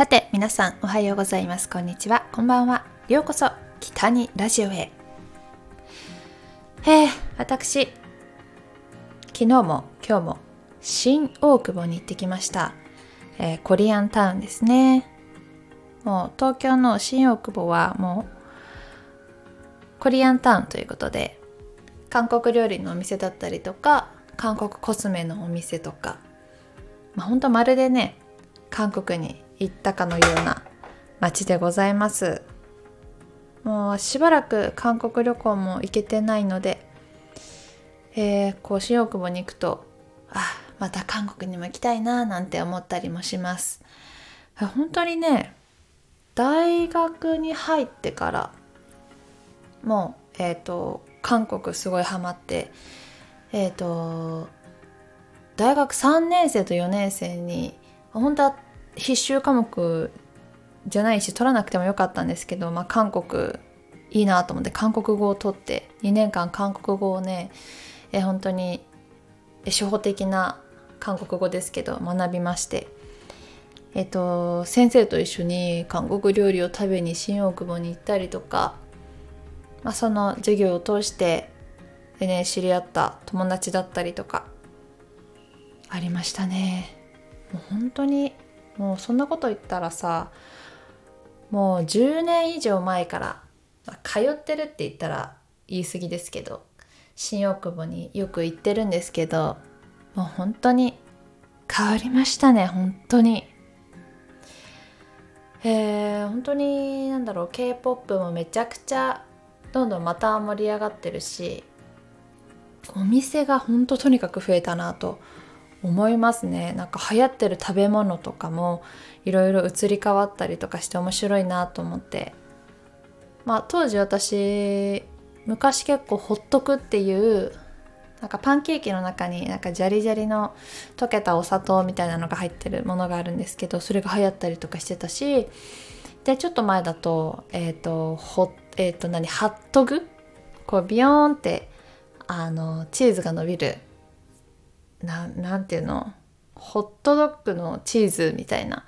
さて皆さん、おはようございます、こんにちは、こんばんは。ようこそ北にラジオへ。私昨日も今日も新大久保に行ってきました。コリアンタウンですね。もう東京の新大久保はもうコリアンタウンということで、韓国料理のお店だったりとか韓国コスメのお店とか、ほんとまるでね、韓国に行ったかのような街でございます。もうしばらく韓国旅行も行けてないので、新大久保に行くとまた韓国にも行きたいななんて思ったりもします。本当にね、大学に入ってからもう、韓国すごいハマって、大学3年生と4年生に本当は必修科目じゃないし取らなくてもよかったんですけど、韓国いいなと思って韓国語を取って、2年間韓国語をね、本当に初歩的な韓国語ですけど学びまして、先生と一緒に韓国料理を食べに新大久保に行ったりとか、その授業を通して、知り合った友達だったりとかありましたね。もう本当にもうそんなこと言ったらさ、もう10年以上前から、通ってるって言ったら言い過ぎですけど、新大久保によく行ってるんですけど、もう本当に変わりましたね。本当に本当にK-POP もめちゃくちゃどんどんまた盛り上がってるし、お店が本当とにかく増えたなと思いますね。流行ってる食べ物とかもいろいろ移り変わったりとかして面白いなと思って、当時私昔結構ホットクっていうパンケーキの中にジャリジャリの溶けたお砂糖みたいなのが入ってるものがあるんですけど、それが流行ったりとかしてたし、でちょっと前だとハットグ、ビヨーンってチーズが伸びるなんていうの、ホットドッグのチーズみたいな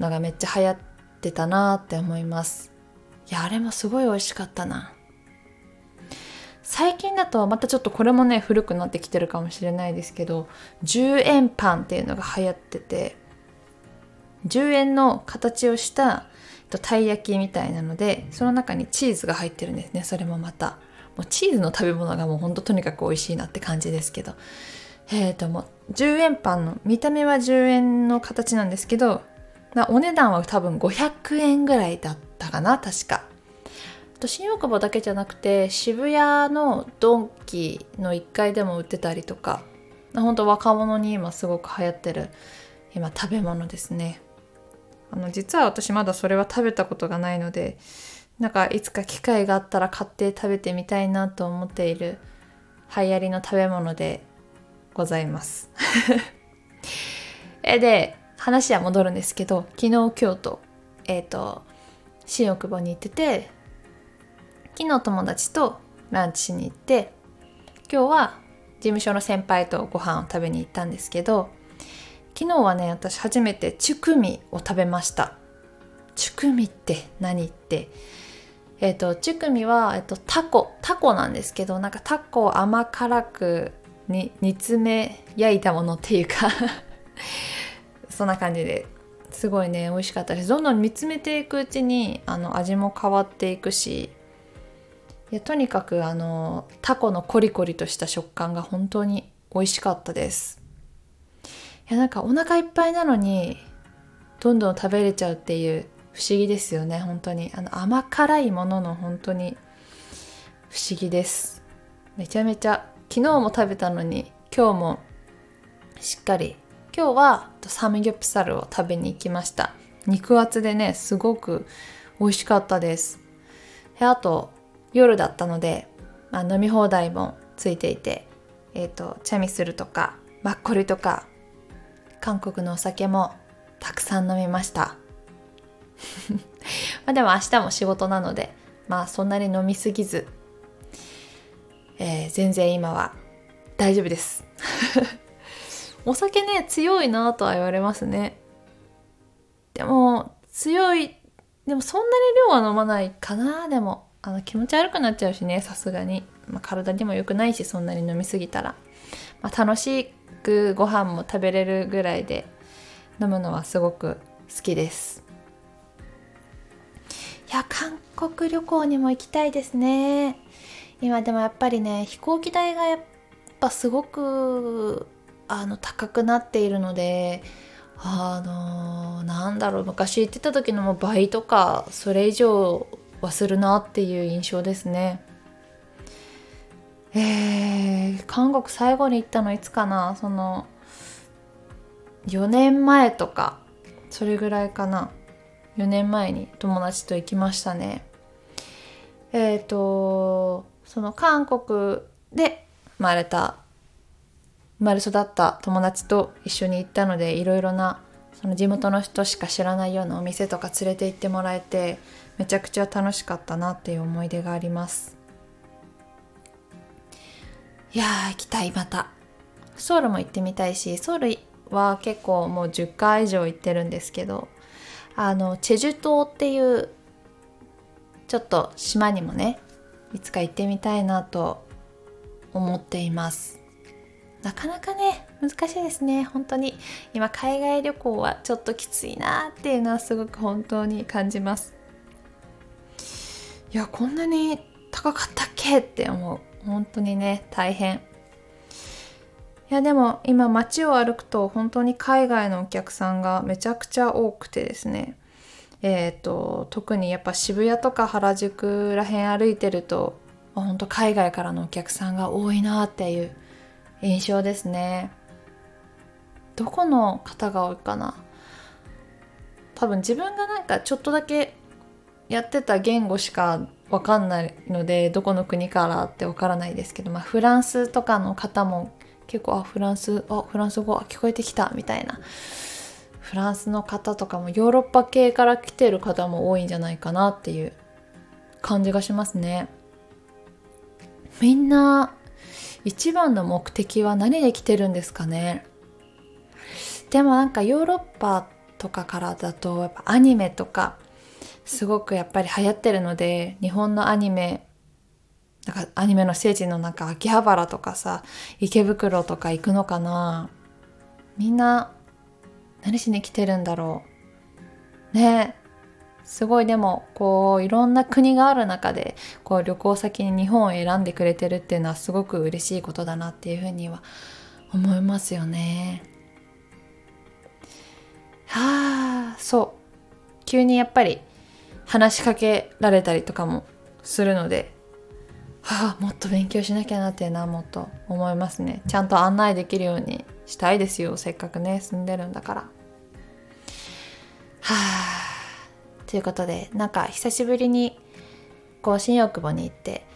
のがめっちゃ流行ってたなって思います。いや、あれもすごい美味しかったな。最近だとまたちょっとこれもね、古くなってきてるかもしれないですけど、10円パンっていうのが流行ってて、10円の形をしたたい焼きみたいなので、その中にチーズが入ってるんですね。それもまたもうチーズの食べ物がもうほんととにかく美味しいなって感じですけど、もう10円パンの見た目は10円の形なんですけど、お値段は多分500円ぐらいだったかな、確か。新大久保だけじゃなくて渋谷のドンキの1階でも売ってたりとか、本当若者に今すごく流行ってる今食べ物ですね。実は私まだそれは食べたことがないので、いつか機会があったら買って食べてみたいなと思っている流行りの食べ物でございますで、話は戻るんですけど、昨日今日と、新大久保に行ってて、昨日友達とランチしに行って、今日は事務所の先輩とご飯を食べに行ったんですけど、昨日はね、私初めてチュクミを食べました。チュクミって何って、チュクミは、タコなんですけど、タコを甘辛くに煮詰め焼いたものっていうかそんな感じで、すごいね美味しかったです。どんどん煮詰めていくうちに味も変わっていくし、とにかくタコのコリコリとした食感が本当に美味しかったです。お腹いっぱいなのにどんどん食べれちゃうっていう不思議ですよね。本当に甘辛いものの本当に不思議です。めちゃめちゃ昨日も食べたのに今日もしっかり、今日はサムギョプサルを食べに行きました。肉厚でね、すごく美味しかったです。あと夜だったので、飲み放題もついていて、チャミスルとかマッコリとか韓国のお酒もたくさん飲みましたでも明日も仕事なので、そんなに飲みすぎず、全然今は大丈夫ですお酒ね、強いなとは言われますね。でも強い。でもそんなに量は飲まないかな。でも気持ち悪くなっちゃうしね、さすがに、体にも良くないし、そんなに飲みすぎたら、楽しくご飯も食べれるぐらいで飲むのはすごく好きです。いや、韓国旅行にも行きたいですね。今でもやっぱりね、飛行機代がやっぱすごく高くなっているので、昔行ってた時のも倍とかそれ以上はするなっていう印象ですね。韓国最後に行ったのいつかな、その4年前とかそれぐらいかな。4年前に友達と行きましたね。その韓国で生まれ育った友達と一緒に行ったので、いろいろなその地元の人しか知らないようなお店とか連れて行ってもらえて、めちゃくちゃ楽しかったなっていう思い出があります。いやー、行きたい。またソウルも行ってみたいし、ソウルは結構もう10回以上行ってるんですけど、チェジュ島っていうちょっと島にもね、いつか行ってみたいなと思っています。なかなかね、難しいですね。本当に今海外旅行はちょっときついなっていうのはすごく本当に感じます。いや、こんなに高かったっけって思う。本当にね、大変。いや、でも今街を歩くと本当に海外のお客さんがめちゃくちゃ多くてですね、特にやっぱ渋谷とか原宿らへん歩いてると、本当海外からのお客さんが多いなっていう印象ですね。どこの方が多いかな。多分自分がなんかちょっとだけやってた言語しかわかんないので、どこの国からってわからないですけど、フランスとかの方も結構フランス語聞こえてきたみたいな、フランスの方とかもヨーロッパ系から来てる方も多いんじゃないかなっていう感じがしますね。みんな一番の目的は何で来てるんですかね。でもなんかヨーロッパとかからだとやっぱアニメとかすごくやっぱり流行ってるので、日本のアニメなんかアニメの聖地のなんか秋葉原とかさ、池袋とか行くのかな。みんな何しに来てるんだろうね。すごい。でもこういろんな国がある中でこう旅行先に日本を選んでくれてるっていうのはすごく嬉しいことだなっていうふうには思いますよね。そう、急にやっぱり話しかけられたりとかもするので、もっと勉強しなきゃなってなもっと思いますね。ちゃんと案内できるようにしたいですよ。せっかくね、住んでるんだから。ということで、なんか久しぶりにこう新大久保に行って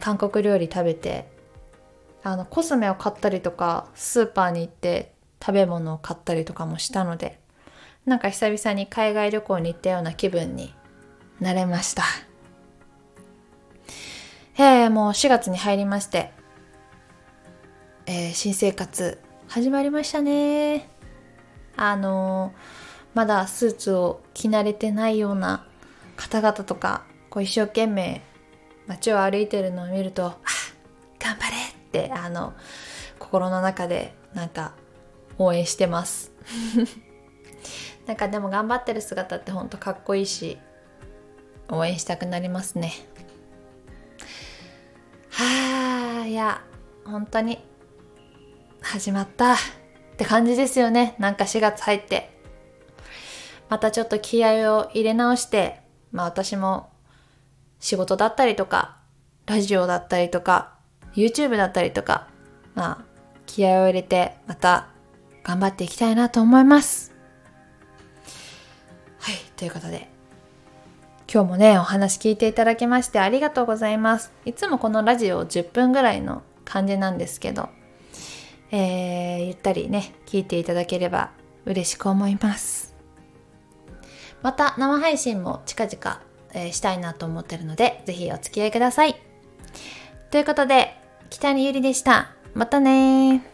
韓国料理食べて、コスメを買ったりとか、スーパーに行って食べ物を買ったりとかもしたので、なんか久々に海外旅行に行ったような気分になれました。もう4月に入りまして、新生活始まりましたね。まだスーツを着慣れてないような方々とか、こう一生懸命街を歩いてるのを見ると、頑張れって心の中でなんか応援してますなんかでも頑張ってる姿ってほんとかっこいいし、応援したくなりますね。いや、本当に始まったって感じですよね。なんか4月入ってまたちょっと気合を入れ直して、私も仕事だったりとか、ラジオだったりとか、YouTube だったりとか、気合を入れてまた頑張っていきたいなと思います。はい、ということで。今日もね、お話聞いていただきましてありがとうございます。いつもこのラジオ10分ぐらいの感じなんですけど、ゆったりね、聞いていただければ嬉しく思います。また生配信も近々、したいなと思ってるので、ぜひお付き合いください。ということで、北にゆりでした。またねー。